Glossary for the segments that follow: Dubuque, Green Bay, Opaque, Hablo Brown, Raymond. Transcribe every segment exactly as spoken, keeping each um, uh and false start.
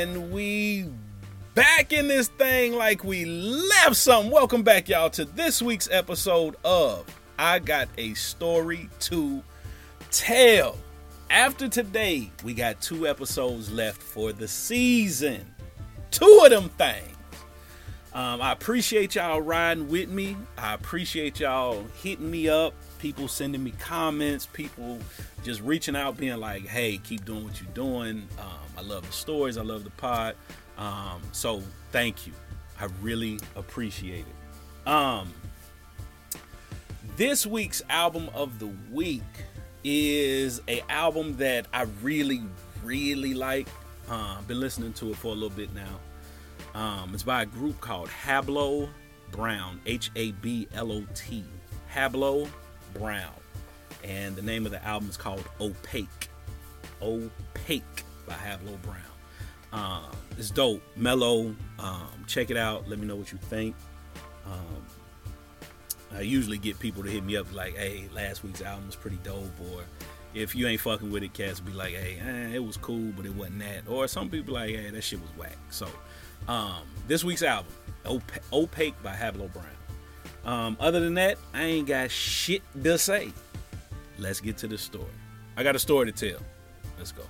And we back in this thing like we left something. Welcome back, y'all, to this week's episode of I Got a Story to Tell. After today, we got two episodes left for the season. Two of them things. Um, I appreciate y'all riding with me. I appreciate y'all hitting me up. People sending me comments. People just reaching out, being like, hey, keep doing what you're doing. Um, I love the stories. I love the pod. Um, so thank you. I really appreciate it. Um, this week's album of the week is a album that I really, really like. I've uh, been listening to it for a little bit now. Um, it's by a group called Hablo Brown, H A B L O T, Hablo Brown. And the name of the album is called Opaque, Opaque by Hablo Brown. Um, it's dope, mellow. Um, check it out. Let me know what you think. Um, I usually get people to hit me up like, hey, last week's album was pretty dope, or if you ain't fucking with it, cats be like, hey, eh, it was cool, but it wasn't that. Or some people like, hey, that shit was whack. So um, this week's album, Opa- Opaque by Hablo Brown. Um, other than that, I ain't got shit to say. Let's get to the story. I got a story to tell. Let's go.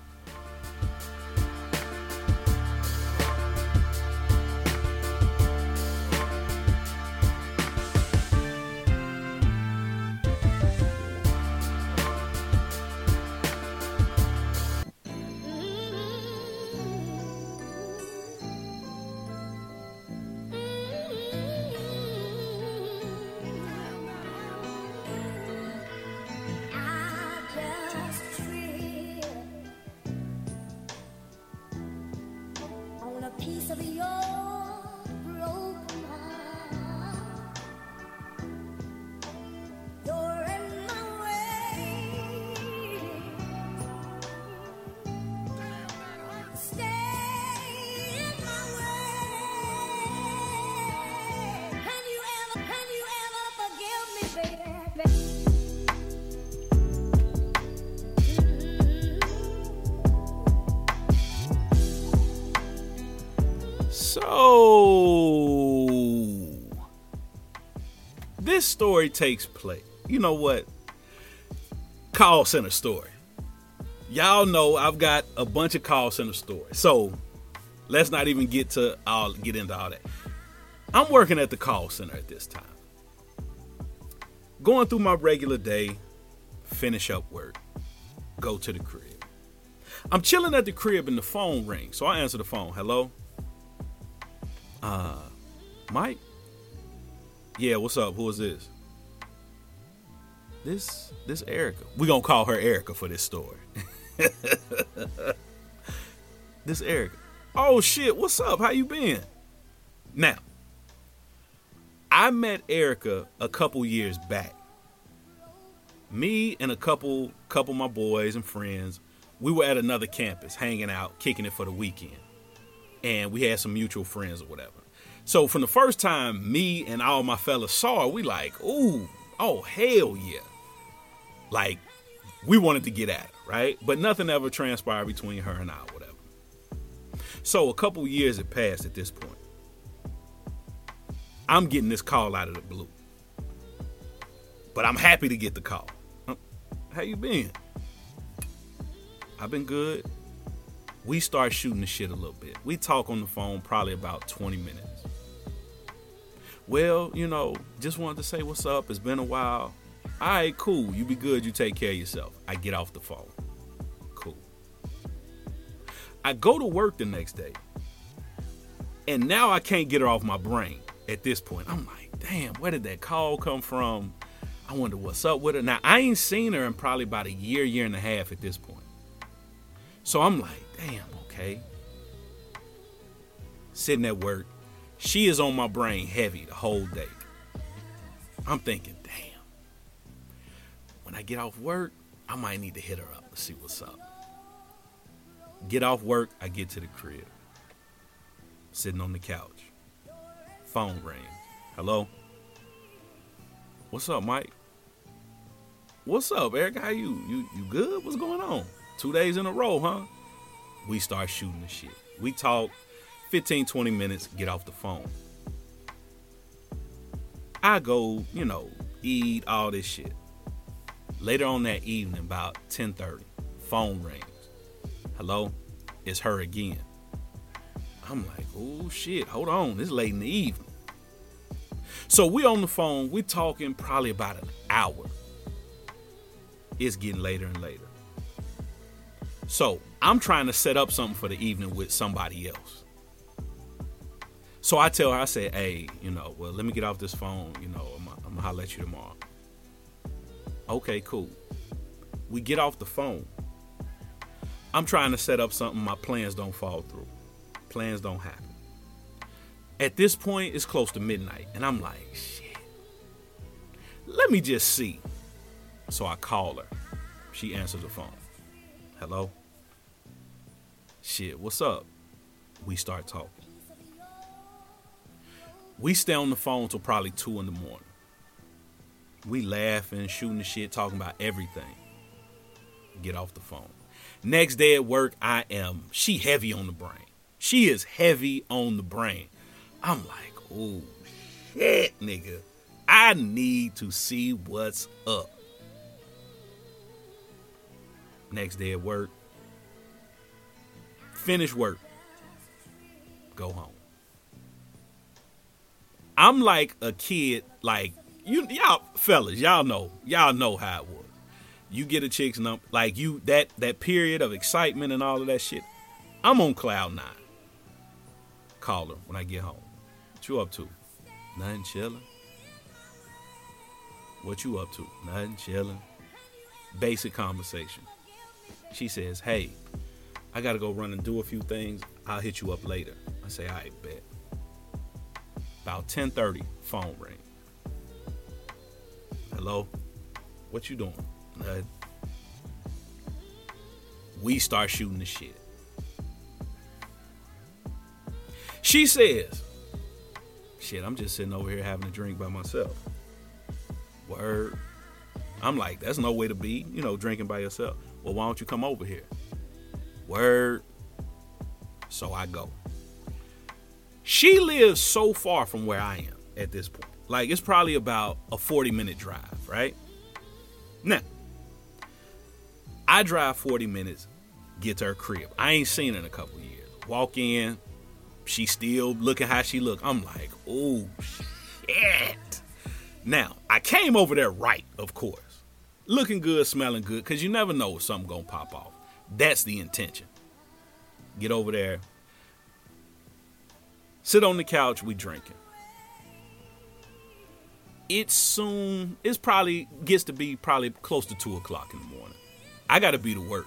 So, this story takes place. You know what? Call center story. Y'all know I've got a bunch of call center stories. So, let's not even get to all get into all that. I'm working at the call center at this time. Going through my regular day, finish up work, go to the crib. I'm chilling at the crib and the phone rings. So I answer the phone. Hello? Uh, Mike? Yeah, what's up? Who is this? This, this Erica. We're going to call her Erica for this story. This Erica. Oh, shit. What's up? How you been? Now, I met Erica a couple years back. Me and a couple, couple of my boys and friends, we were at another campus hanging out, kicking it for the weekend. And we had some mutual friends or whatever. So from the first time me and all my fellas saw her, we like, ooh, oh, hell yeah. Like, we wanted to get at her, right? But nothing ever transpired between her and I or whatever. So a couple years had passed at this point. I'm getting this call out of the blue. But I'm happy to get the call. How you been? I've been good. We start shooting the shit a little bit. We talk on the phone probably about twenty minutes. Well, you know, just wanted to say what's up. It's been a while. All right, cool. You be good. You take care of yourself. I get off the phone. Cool. I go to work the next day. And now I can't get her off my brain at this point. I'm like, damn, where did that call come from? I wonder what's up with her. Now, I ain't seen her in probably about a year, year and a half at this point. So I'm like, damn, okay. Sitting at work. She is on my brain heavy the whole day. I'm thinking, damn. When I get off work, I might need to hit her up and see what's up. Get off work, I get to the crib. Sitting on the couch. Phone rings. Hello? What's up, Mike? What's up, Eric? How you? You you good? What's going on? Two days in a row, huh? We start shooting the shit. We talk fifteen, twenty minutes, get off the phone. I go, you know, eat, all this shit. Later on that evening, about ten thirty, phone rings. Hello? It's her again. I'm like, oh shit, hold on, it's late in the evening. So we on the phone, we talking probably about an hour. It's getting later and later. So I'm trying to set up something for the evening with somebody else. So I tell her, I say, hey, you know, well, let me get off this phone. You know, I'm, I'm gonna holler at you tomorrow. Okay, cool. We get off the phone. I'm trying to set up something. My plans don't fall through. Plans don't happen. At this point, it's close to midnight. And I'm like, shit, let me just see. So I call her. She answers the phone. Hello? Shit, what's up? We start talking. We stay on the phone till probably two in the morning. We laughing, shooting the shit, talking about everything. Get off the phone. Next day at work, I am, she heavy on the brain. She is heavy on the brain. I'm like, oh, shit, nigga. I need to see what's up. Next day at work. Finish work. Go home. I'm like a kid, like, you, y'all fellas, y'all know, y'all know how it was. You get a chick's number, like you, that, that period of excitement and all of that shit. I'm on cloud nine. Call her when I get home. What you up to? Nothing, chilling. What you up to? Nothing, chilling. Basic conversation. She says, hey, I gotta go run and do a few things. I'll hit you up later. I say, all right, bet. About ten thirty, phone ring. Hello? What you doing? Nothing. We start shooting the shit. She says, shit, I'm just sitting over here having a drink by myself. Word. I'm like, that's no way to be, you know, drinking by yourself. Well, why don't you come over here? Word. So I go. She lives so far from where I am at this point. Like, it's probably about a forty-minute drive, right? Now, I drive forty minutes, get to her crib. I ain't seen her in a couple years. Walk in. She still looking how she look. I'm like, oh, shit. Now, I came over there right, of course. Looking good, smelling good, because you never know if something's going to pop off. That's the intention. Get over there. Sit on the couch. We drinking. It's soon. It's probably gets to be probably close to two o'clock in the morning. I got to be to work.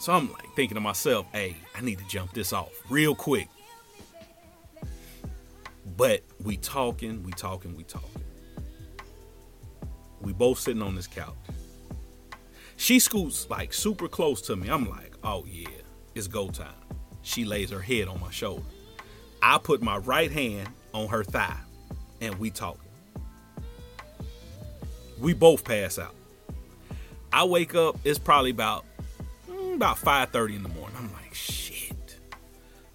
So I'm like thinking to myself, hey, I need to jump this off real quick. But we talking, we talking, we talking. We both sitting on this couch. She scoots like super close to me. I'm like, oh yeah, it's go time. She lays her head on my shoulder. I put my right hand on her thigh and we talking. We both pass out. I wake up, it's probably about about five thirty in the morning. I'm like, shit.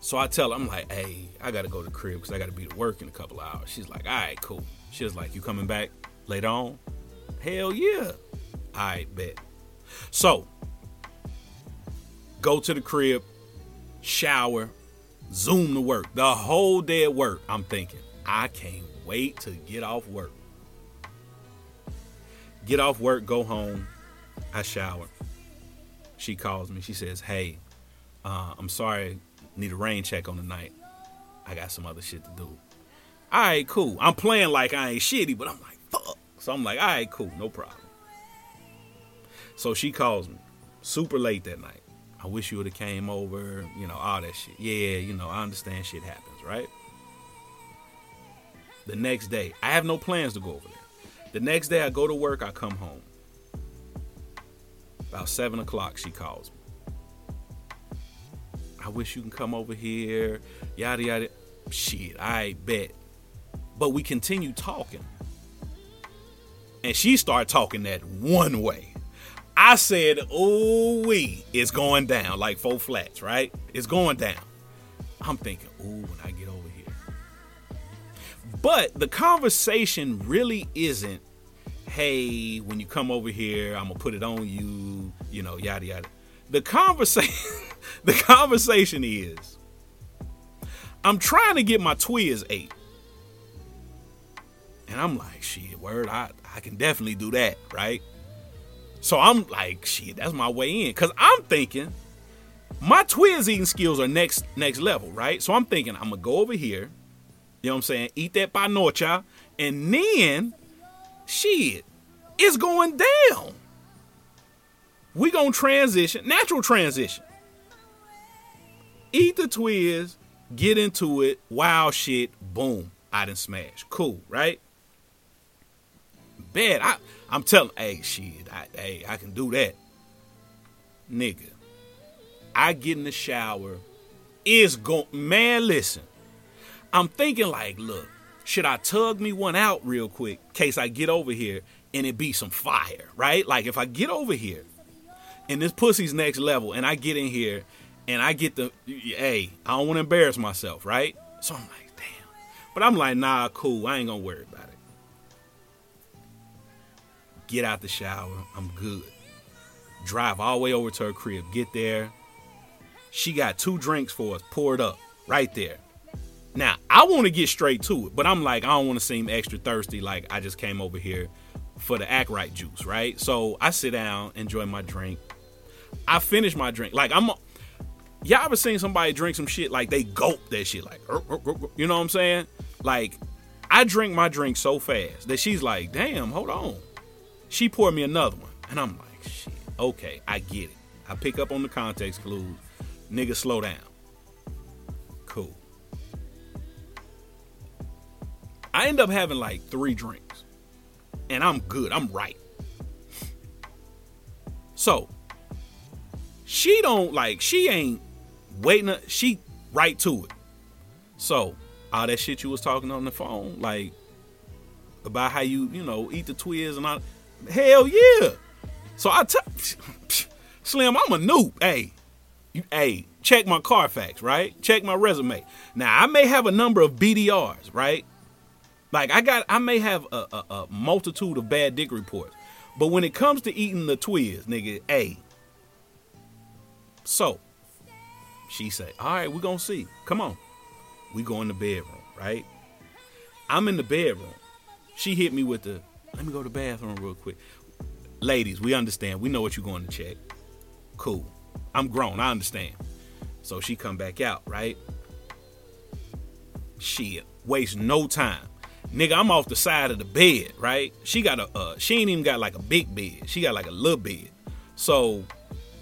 So I tell her, I'm like, hey, I gotta go to the crib because I gotta be to work in a couple of hours. She's like, all right, cool. She was like, you coming back later on? Hell yeah. All right, bet. So, go to the crib, shower, zoom to work. The whole day at work, I'm thinking, I can't wait to get off work. Get off work, go home, I shower. She calls me. She says, hey, uh, I'm sorry. Need a rain check on the night. I got some other shit to do. All right, cool. I'm playing like I ain't shitty, but I'm like, fuck. So I'm like, all right, cool. No problem. So she calls me super late that night. I wish you would have came over, you know, all that shit. Yeah, you know, I understand shit happens, right? The next day, I have no plans to go over there. The next day I go to work. I come home. About seven o'clock, she calls me. I wish you can come over here. Yada, yada. Shit, I bet. But we continue talking. And she started talking that one way. I said, oh, we. It's going down like four flats, right? It's going down. I'm thinking, ooh, when I get over here. But the conversation really isn't, hey, when you come over here, I'm going to put it on you, you know, yada, yada. The conversation, the conversation is, I'm trying to get my Twiz ate. And I'm like, shit, word, I, I can definitely do that, right? So I'm like, shit, that's my way in. Because I'm thinking, my Twiz eating skills are next next level, right? So I'm thinking, I'm going to go over here, you know what I'm saying, eat that panocha, and then, shit, it's going down. We gonna transition, natural transition. Eat the Twiz, get into it, wild shit, boom, I done smash. Cool, right? Bet, I, I'm telling, hey, shit, I, hey, I can do that. Nigga, I get in the shower, it's going, man, listen. I'm thinking like, look, should I tug me one out real quick in case I get over here and it be some fire, right? Like if I get over here and this pussy's next level and I get in here and I get the, hey, I don't want to embarrass myself, right? So I'm like, damn. But I'm like, nah, cool. I ain't going to worry about it. Get out the shower. I'm good. Drive all the way over to her crib. Get there. She got two drinks for us. Poured up right there. Now, I want to get straight to it, but I'm like, I don't want to seem extra thirsty like I just came over here for the act right juice, right? So I sit down, enjoy my drink. I finish my drink. Like, I'm, a, y'all ever seen somebody drink some shit, like they gulp that shit, like, you know what I'm saying? Like, I drink my drink so fast that she's like, damn, hold on. She poured me another one. And I'm like, shit, okay, I get it. I pick up on the context clues. Nigga, slow down. Cool. I end up having like three drinks and I'm good. I'm right. So she don't like, she ain't waiting. To, she right to it. So all that shit you was talking on the phone, like about how you, you know, eat the Twiz and all. Hell yeah. So I t- Slim, I'm a noob. Hey, you, hey, check my Carfax, right? Check my resume. Now I may have a number of B D Rs, right? Like I got, I may have a, a, a multitude of bad dick reports, but when it comes to eating the Twiz, nigga, hey. So, she say, all right, we're gonna see. Come on, we go in the bedroom, right? I'm in the bedroom. She hit me with the, let me go to the bathroom real quick. Ladies, we understand. We know what you're going to check. Cool. I'm grown. I understand. So she come back out, right? Shit, waste no time. Nigga, I'm off the side of the bed, right? She got a, uh, she ain't even got like a big bed. She got like a little bed. So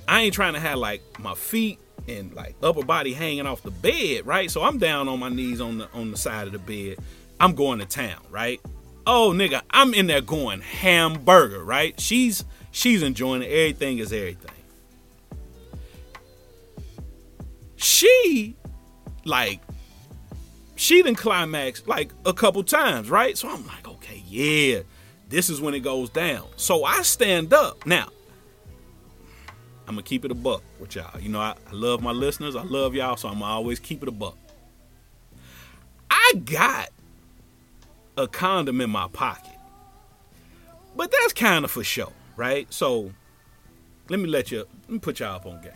I ain't trying to have like my feet and like upper body hanging off the bed, right? So I'm down on my knees on the, on the side of the bed. I'm going to town, right? Oh, nigga, I'm in there going hamburger, right? She's, she's enjoying it. Everything is everything. She like, she done climaxed like a couple times, right? So I'm like, okay, yeah, this is when it goes down. So I stand up. Now, I'm going to keep it a buck with y'all. You know, I, I love my listeners. I love y'all, so I'm going to always keep it a buck. I got a condom in my pocket, but that's kind of for show, right? So let me let you, let me put y'all up on game.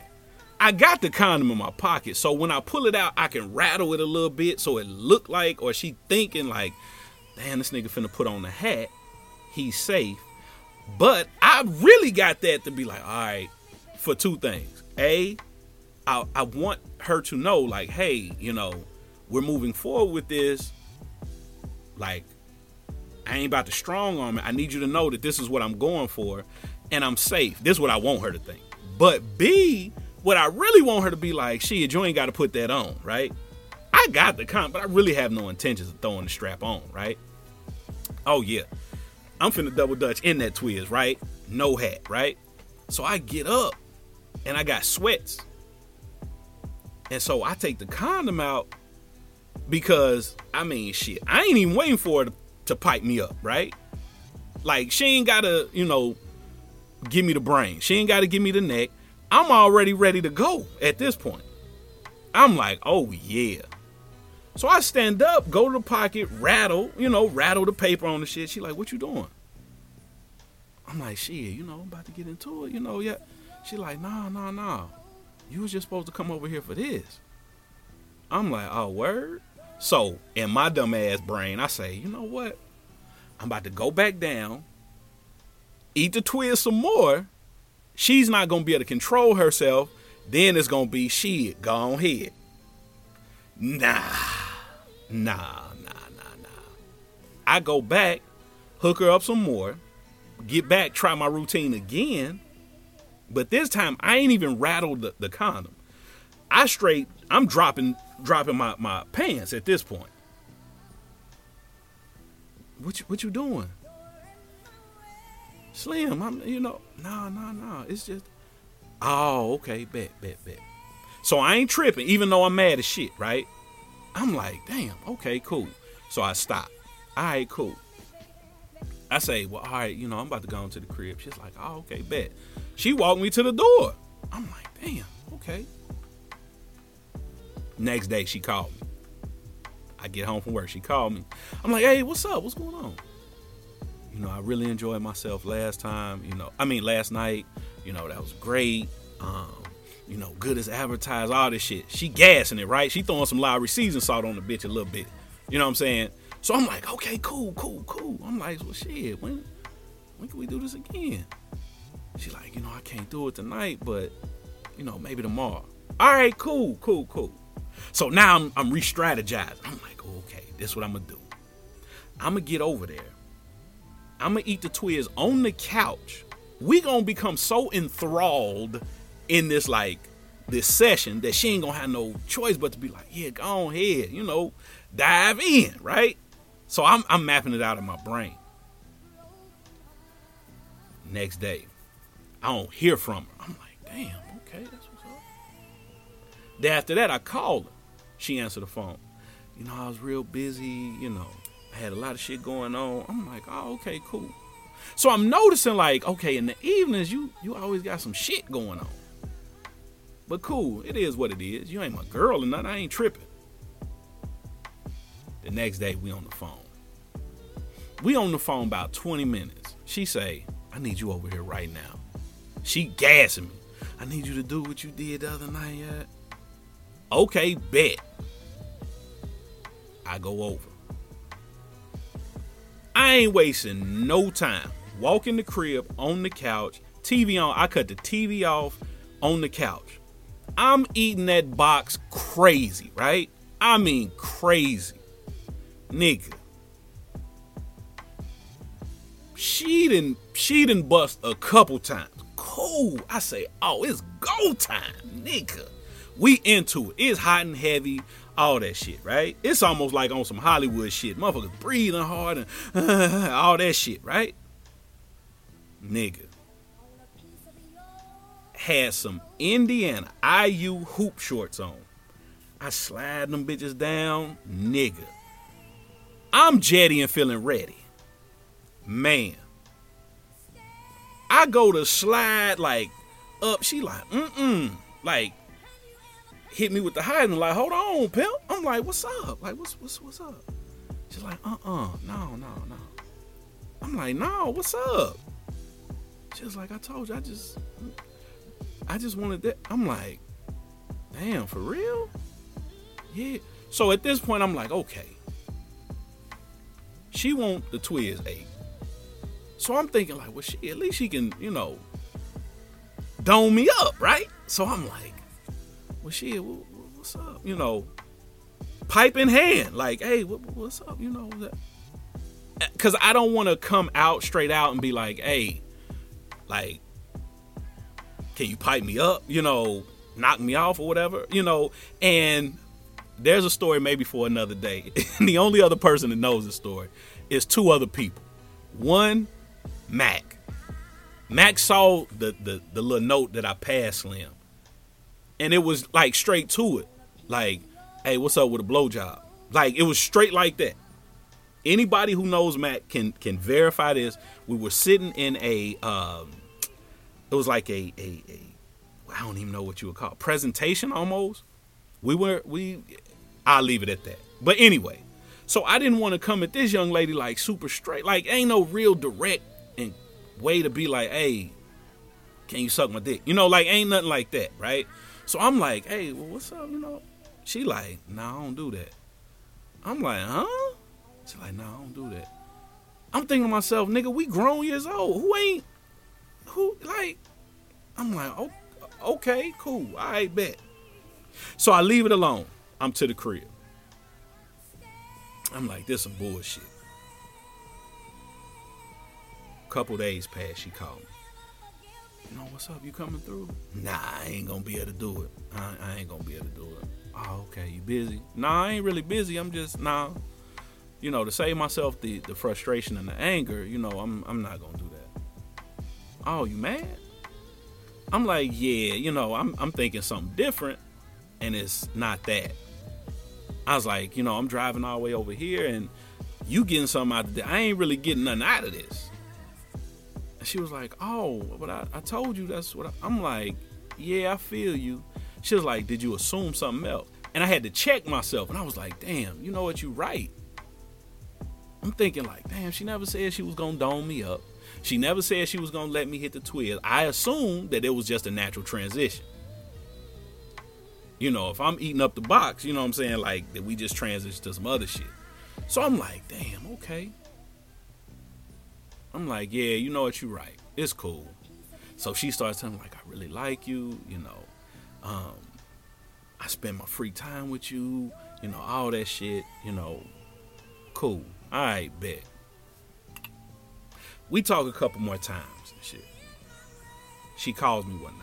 I got the condom in my pocket, so when I pull it out, I can rattle it a little bit so it look like, or she thinking like, damn, this nigga finna put on the hat. He's safe. But I really got that to be like, all right, for two things. A, I, I want her to know like, hey, you know, we're moving forward with this. Like, I ain't about to strong arm it. I need you to know that this is what I'm going for and I'm safe. This is what I want her to think. But B, what I really want her to be like, shit, you ain't got to put that on, right? I got the comp, but I really have no intentions of throwing the strap on, right? Oh, yeah. I'm finna double dutch in that Twiz, right? No hat, right? So I get up, and I got sweats. And so I take the condom out because, I mean, shit, I ain't even waiting for her to, to pipe me up, right? Like, she ain't got to, you know, give me the brain. She ain't got to give me the neck. I'm already ready to go at this point. I'm like, oh yeah. So I stand up, go to the pocket, rattle, you know, rattle the paper on the shit. She like, what you doing? I'm like, shit, you know, I'm about to get into it, you know, yeah. She like, nah, nah, nah. You was just supposed to come over here for this. I'm like, oh, word? So, in my dumb ass brain, I say, you know what? I'm about to go back down, eat the Twiz some more. She's not going to be able to control herself. Then it's going to be, shit, go on ahead. Nah, nah, nah, nah, nah. I go back, hook her up some more, get back, try my routine again. But this time, I ain't even rattled the, the condom. I straight, I'm dropping dropping my, my pants at this point. What you, what you doing? Slim, I'm, you know, nah, nah, nah. It's just, oh, okay, bet, bet, bet. So I ain't tripping, even though I'm mad as shit, right? I'm like, damn, okay, cool. So I stop. All right, cool. I say, well, all right, you know, I'm about to go into the crib. She's like, oh, okay, bet. She walked me to the door. I'm like, damn, okay. Next day, she called me. I get home from work. She called me. I'm like, hey, what's up? What's going on? You know, I really enjoyed myself last time. You know, I mean, last night, you know, that was great. Um, you know, good as advertised, all this shit. She gassing it, right? She throwing some Lowry season salt on the bitch a little bit. You know what I'm saying? So I'm like, okay, cool, cool, cool. I'm like, well, shit, when, when can we do this again? She like, you know, I can't do it tonight, but, you know, maybe tomorrow. All right, cool, cool, cool. So now I'm, I'm re-strategizing. I'm like, okay, this is what I'm going to do. I'm going to get over there. I'm going to eat the Twiz on the couch. We going to become so enthralled in this, like, this session that she ain't going to have no choice but to be like, yeah, go on ahead, you know, dive in, right? So I'm, I'm mapping it out in my brain. Next day, I don't hear from her. I'm like, damn, okay, that's what's up. Day after that, I called her. She answered the phone. You know, I was real busy, you know. I had a lot of shit going on. I'm like, oh, okay, cool. So I'm noticing, like, okay, in the evenings, you you always got some shit going on. But cool, it is what it is. You ain't my girl or nothing. I ain't tripping. The next day, we on the phone. We on the phone about twenty minutes. She say, I need you over here right now. She gassing me. I need you to do what you did the other night. Uh, okay, bet. I go over. I ain't wasting no time. Walk in the crib, on the couch, T V on. I cut the T V off on the couch. I'm eating that box crazy, right? I mean crazy. Nigga. She done, she done bust a couple times. Cool. I say, oh, it's go time, nigga. We into it. It's hot and heavy. All that shit, right? It's almost like on some Hollywood shit. Motherfuckers breathing hard and uh, all that shit, right? Nigga. Had some Indiana I U hoop shorts on. I slide them bitches down. Nigga. I'm jetty and feeling ready. Man. I go to slide like up. She like, mm-mm. Like, hit me with the hydrant, like, hold on, pimp. I'm like, what's up? Like, what's what's what's up? She's like, uh-uh, no, no, no. I'm like, no, what's up? She's like, I told you, I just, I just wanted that. I'm like, damn, for real? Yeah. So at this point, I'm like, okay. She want the Twiz eight. So I'm thinking like, well, she, at least she can, you know, dome me up, right? So I'm like, well, shit, what's up? You know, pipe in hand. Like, hey, what's up? You know, because I don't want to come out straight out and be like, hey, like, can you pipe me up? You know, knock me off or whatever, you know. And there's a story maybe for another day. The only other person that knows the story is two other people. One, Mac. Mac saw the, the, the little note that I passed Slim. And it was like straight to it. Like, hey, what's up with a blowjob? Like, it was straight like that. Anybody who knows Matt can can verify this. We were sitting in a, um, it was like a, a, a I don't even know what you would call it, presentation almost. We were, we, I'll leave it at that. But anyway, so I didn't want to come at this young lady like super straight. Like, ain't no real direct and way to be like, hey, can you suck my dick? You know, like, ain't nothing like that, right? So I'm like, hey, well, what's up, you know? She like, nah, I don't do that. I'm like, huh? She like, nah, I don't do that. I'm thinking to myself, nigga, we grown years old. Who ain't, who, like, I'm like, oh, okay, cool, all right, bet. So I leave it alone. I'm to the crib. I'm like, this some bullshit. Couple days passed, she called me. You know, what's up, you coming through? Nah, I ain't gonna be able to do it. I, I ain't gonna be able to do it. Oh, okay, you busy? Nah, I ain't really busy. I'm just, nah. You know, to save myself the, the frustration and the anger, you know, I'm I'm not gonna do that. Oh, you mad? I'm like, yeah, you know, I'm I'm thinking something different, and it's not that. I was like, you know, I'm driving all the way over here, and you getting something out of this. I ain't really getting nothing out of this. And she was like, oh, but I, I told you that's what I, I'm like, yeah, I feel you. She was like, did you assume something else? And I had to check myself, and I was like, damn, you know what, you right. I'm thinking like, damn, she never said she was gonna dome me up. She never said she was gonna let me hit the twiz. I assumed that it was just a natural transition. You know, if I'm eating up the box, you know what I'm saying? Like, that we just transition to some other shit. So I'm like, damn, okay. I'm like, yeah, you know what, you right. It's cool. So she starts telling me, like, I really like you, you know. Um, I spend my free time with you, you know, all that shit, you know. Cool. All right, bet. We talk a couple more times and shit. She calls me one night.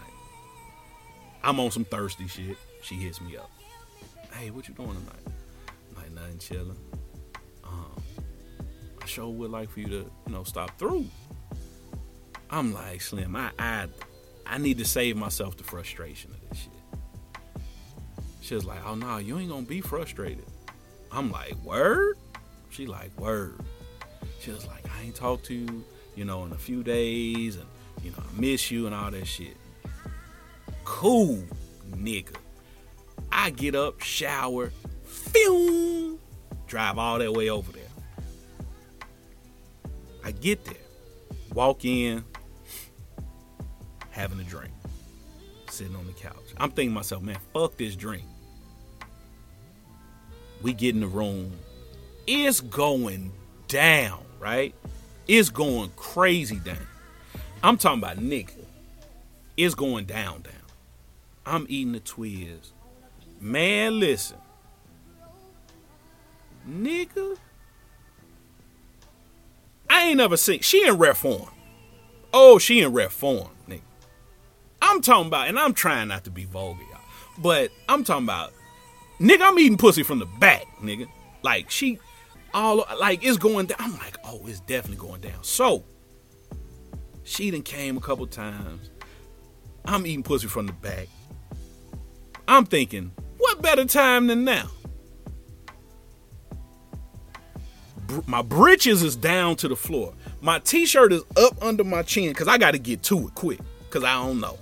I'm on some thirsty shit. She hits me up. Hey, what you doing tonight? I'm like, nothing, chilling. Um, I sure would like for you to, you know, stop through. I'm like, Slim, I, I, I need to save myself the frustration of this shit. She was like, oh, no, nah, you ain't gonna be frustrated. I'm like, word? She like, word. She was like, I ain't talked to you, you know, in a few days, and, you know, I miss you and all that shit. Cool, nigga. I get up, shower, phew, drive all that way over there. I get there, walk in, having a drink, sitting on the couch. I'm thinking to myself, man, fuck this drink. We get in the room. It's going down, right? It's going crazy down. I'm talking about, nigga, it's going down, down. I'm eating the twiz. Man, listen. Nigga. I ain't never seen. She in rare form. Oh, she in rare form, nigga. I'm talking about, and I'm trying not to be vulgar, y'all. But I'm talking about, nigga, I'm eating pussy from the back, nigga. Like, she, all, like, it's going down. I'm like, oh, it's definitely going down. So, she done came a couple times. I'm eating pussy from the back. I'm thinking, what better time than now? Br- my britches is down to the floor. My t-shirt is up under my chin because I got to get to it quick because I don't know.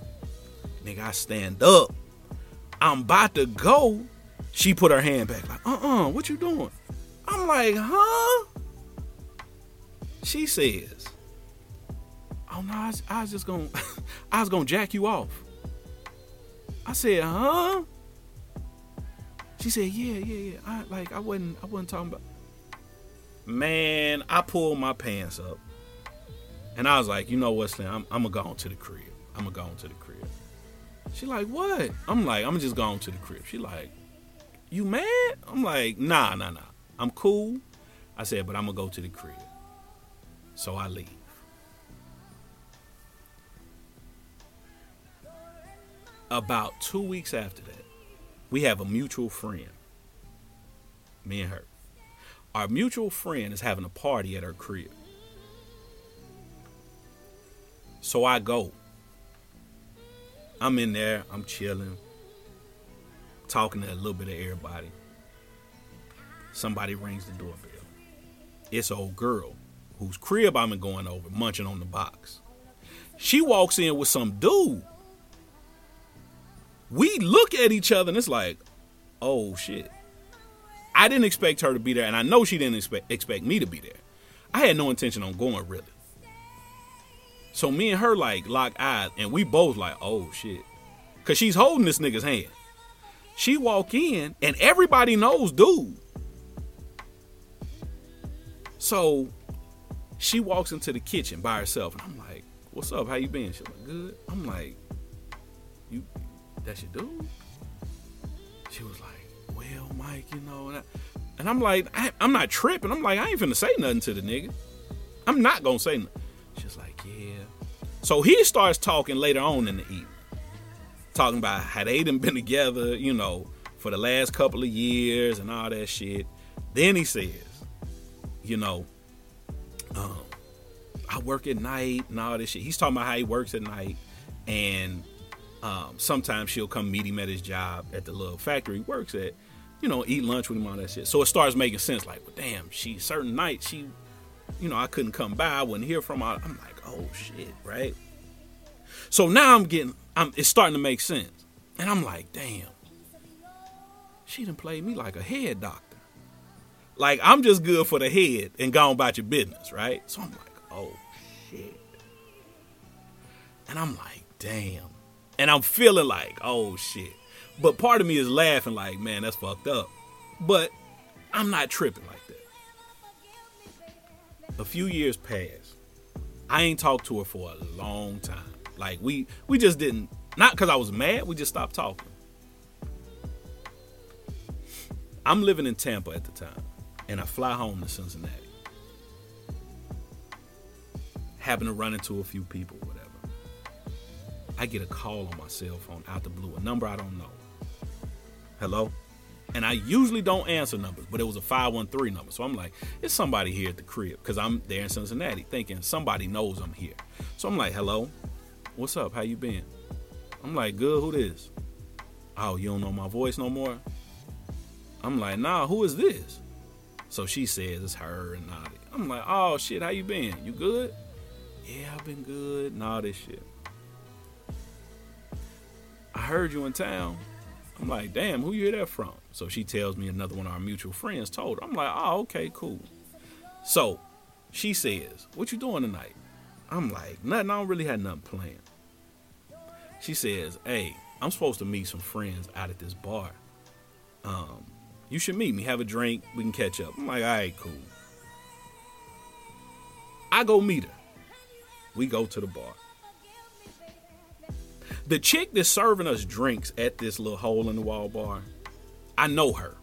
Nigga, I stand up. I'm about to go. She put her hand back like, uh-uh, what you doing? I'm like, huh? She says, oh, no, I was, I was just gonna, I was gonna jack you off. I said, huh? She said, yeah, yeah, yeah. I, like, I wasn't, I wasn't talking about. Man, I pulled my pants up, and I was like, you know what, Slim? I'm, I'm gonna go to the crib. I'm gonna go to the crib. She like, what? I'm like, I'm just going to the crib. She like, you mad? I'm like, nah, nah, nah. I'm cool. I said, but I'm gonna go to the crib. So I leave. About two weeks after that, we have a mutual friend, me and her. Our mutual friend is having a party at her crib. So I go. I'm in there, I'm chilling, talking to a little bit of everybody. Somebody rings the doorbell. It's an old girl whose crib I'm going over, munching on the box. She walks in with some dude. We look at each other and it's like, oh shit, I didn't expect her to be there, and I know she didn't expect, expect me to be there. I had no intention on going, really. So me and her like locked eyes, and we both like, oh shit, cause she's holding this nigga's hand. She walk in, and everybody knows dude. So she walks into the kitchen by herself, and I'm like, what's up? How you been? She's like, good. I'm like, you, that's your dude? She was like, well, Mike, you know, and, I, and I'm like, I, I'm not tripping. I'm like, I ain't finna say nothing to the nigga. I'm not gonna say nothing. She's like, yeah. So he starts talking later on in the evening, talking about how they done been together, you know, for the last couple of years and all that shit. Then he says, you know, um, I work at night and all this shit. He's talking about how he works at night, and um, sometimes she'll come meet him at his job at the little factory he works at, you know, eat lunch with him, all that shit. So it starts making sense, like, well, damn, she certain nights she, you know, I couldn't come by, I wouldn't hear from her. I'm like, oh shit, right? So now I'm getting, I'm, it's starting to make sense. And I'm like, damn, she done played me like a head doctor. Like, I'm just good for the head and gone about your business, right? So I'm like, oh shit. And I'm like, damn. And I'm feeling like, oh shit. But part of me is laughing like, man, that's fucked up. But I'm not tripping like that. A few years passed. I ain't talked to her for a long time. Like, we we just didn't, not because I was mad, we just stopped talking. I'm living in Tampa at the time, and I fly home to Cincinnati. Happen to run into a few people, whatever. I get a call on my cell phone out the blue, a number I don't know. Hello? And I usually don't answer numbers, but it was a five one three number. So I'm like, it's somebody here at the crib, because I'm there in Cincinnati thinking somebody knows I'm here. So I'm like, hello, what's up? How you been? I'm like, good, who this? Oh, you don't know my voice no more? I'm like, nah, who is this? So she says it's her and all that. I'm like, oh shit, how you been? You good? Yeah, I've been good and all this shit. I heard you in town. I'm like, damn, who you hear that from? So she tells me another one of our mutual friends told her. I'm like, oh, okay, cool. So she says, what you doing tonight? I'm like, nothing, I don't really have nothing planned. She says, hey, I'm supposed to meet some friends out at this bar. Um, you should meet me, have a drink, we can catch up. I'm like, all right, cool. I go meet her. We go to the bar. The chick that's serving us drinks at this little hole-in-the-wall bar, I know her.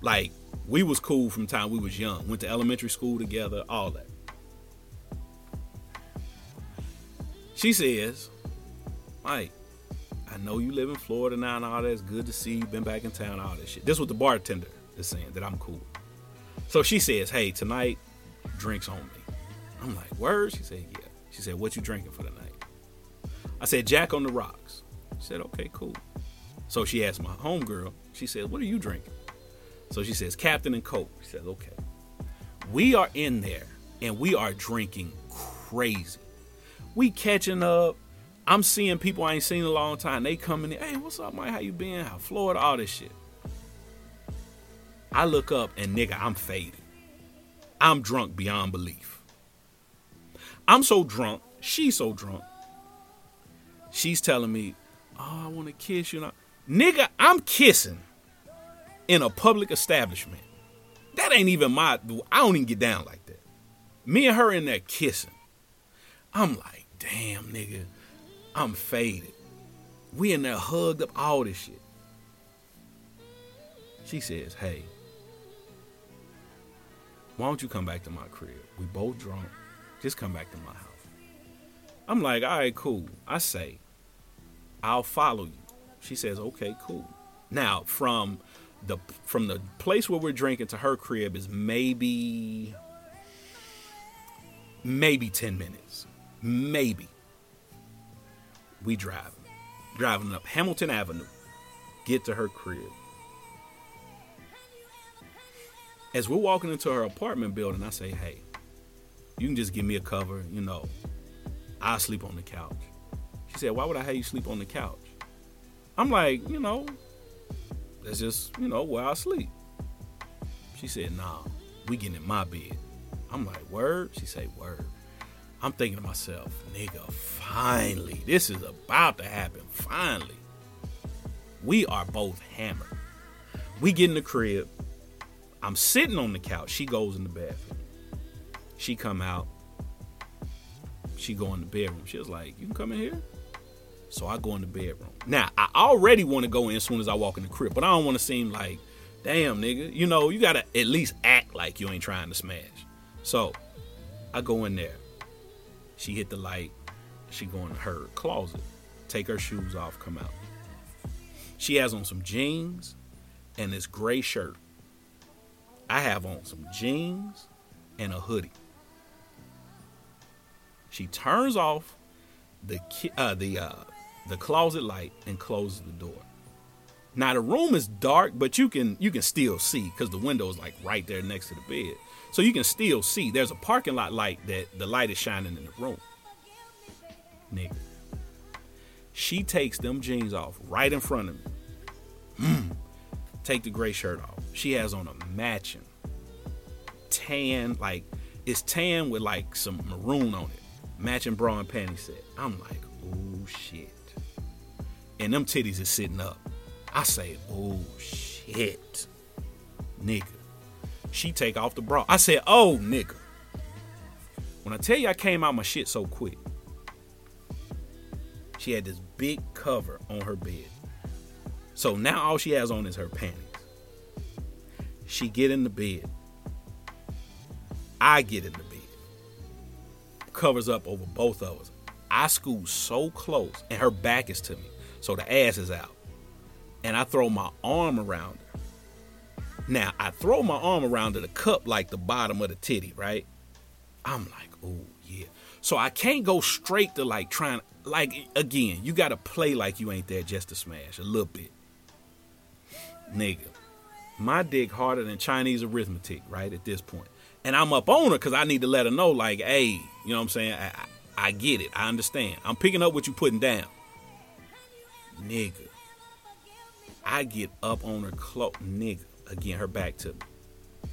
Like, we was cool from the time we was young. Went to elementary school together, all that. She says, Mike, I know you live in Florida now and all that. It's good to see you. Been back in town, all that shit. This is what the bartender is saying, that I'm cool. So she says, hey, tonight, drinks on me. I'm like, word? She said, yeah. She said, what you drinking for tonight? I said, Jack on the rocks. She said, okay, cool. So she asked my homegirl, she said, what are you drinking? So she says, Captain and Coke. She says, okay. We are in there, and we are drinking crazy. We catching up. I'm seeing people I ain't seen in a long time. They coming in. Hey, what's up, Mike? How you been? How Florida? All this shit. I look up, and nigga, I'm faded. I'm drunk beyond belief. I'm so drunk. She's so drunk. She's telling me, oh, I want to kiss you. Nigga, I'm kissing in a public establishment. That ain't even my, I don't even get down like that. Me and her in there kissing. I'm like, damn, nigga, I'm faded. We in there hugged up, all this shit. She says, hey, why don't you come back to my crib? We both drunk. Just come back to my house. I'm like, all right, cool. I say, I'll follow you. She says, okay, cool. Now, from the from the place where we're drinking to her crib is maybe, maybe ten minutes. Maybe. We driving. Driving up Hamilton Avenue. Get to her crib. As we're walking into her apartment building, I say, hey, you can just give me a cover, you know. I sleep on the couch. She said, why would I have you sleep on the couch? I'm like, you know, That's just, you know, where I sleep. She said, nah, we getting in my bed. I'm like, word? She said, word. I'm thinking to myself, nigga, finally, this is about to happen. Finally. We are both hammered. We get in the crib. I'm sitting on the couch. She goes in the bathroom. She come out. She go in the bedroom. She was like, you can come in here? So I go in the bedroom. Now, I already want to go in as soon as I walk in the crib, but I don't want to seem like, damn, nigga. You know, you got to at least act like you ain't trying to smash. So I go in there. She hit the light. She go in her closet, take her shoes off, come out. She has on some jeans and this gray shirt. I have on some jeans and a hoodie. She turns off the uh, the uh, the closet light and closes the door. Now the room is dark, but you can you can still see because the window is like right there next to the bed, so you can still see. There's a parking lot light that the light is shining in the room. Nigga, she takes them jeans off right in front of me. Mm. Take the gray shirt off. She has on a matching tan, like it's tan with like some maroon on it. Matching bra and panty set. I'm like, oh shit. And them titties is sitting up. I say, oh shit. Nigga. She take off the bra. I said, oh nigga. When I tell you I came out my shit so quick. She had this big cover on her bed. So now all she has on is her panties. She get in the bed. I get in the bed. Covers up over both of us. I scoot so close and her back is to me, so the ass is out, and I throw my arm around her. Now I throw my arm around her to cup like the bottom of the titty, right? I'm like, oh yeah. So I can't go straight to like trying, like, again, you gotta play like you ain't there just to smash a little bit. Nigga, my dick harder than Chinese arithmetic right at this point. And I'm up on her because I need to let her know, like, hey, you know what I'm saying? I, I, I get it. I understand. I'm picking up what you putting down. Nigga. I get up on her close. Nigga. Again, her back to me.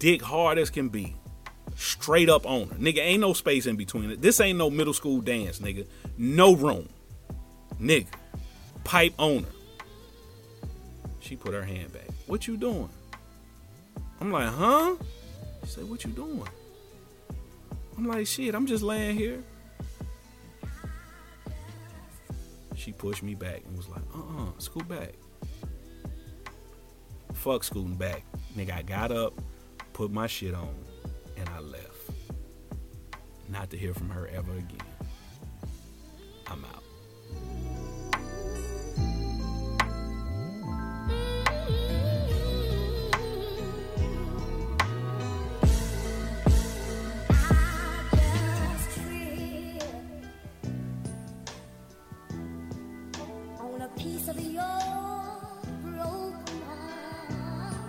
Dick hard as can be. Straight up on her. Nigga, ain't no space in between it. This ain't no middle school dance, nigga. No room. Nigga. Pipe on her. She put her hand back. What you doing? I'm like, huh? She said, what you doing? I'm like, shit, I'm just laying here. She pushed me back and was like, uh-uh, scoot back. Fuck scooting back. Nigga, I got up, put my shit on, and I left. Not to hear from her ever again. I'm out.